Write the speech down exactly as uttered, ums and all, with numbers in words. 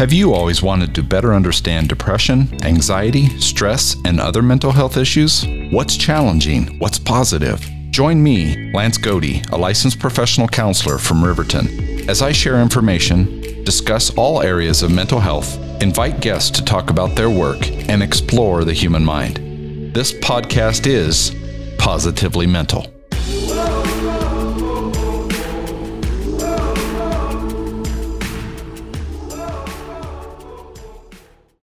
Have you always wanted to better understand depression, anxiety, stress, and other mental health issues? What's challenging? What's positive? Join me, Lance Goede, a licensed professional counselor from Riverton, as I share information, discuss all areas of mental health, invite guests to talk about their work, and explore the human mind. This podcast is Positively Mental.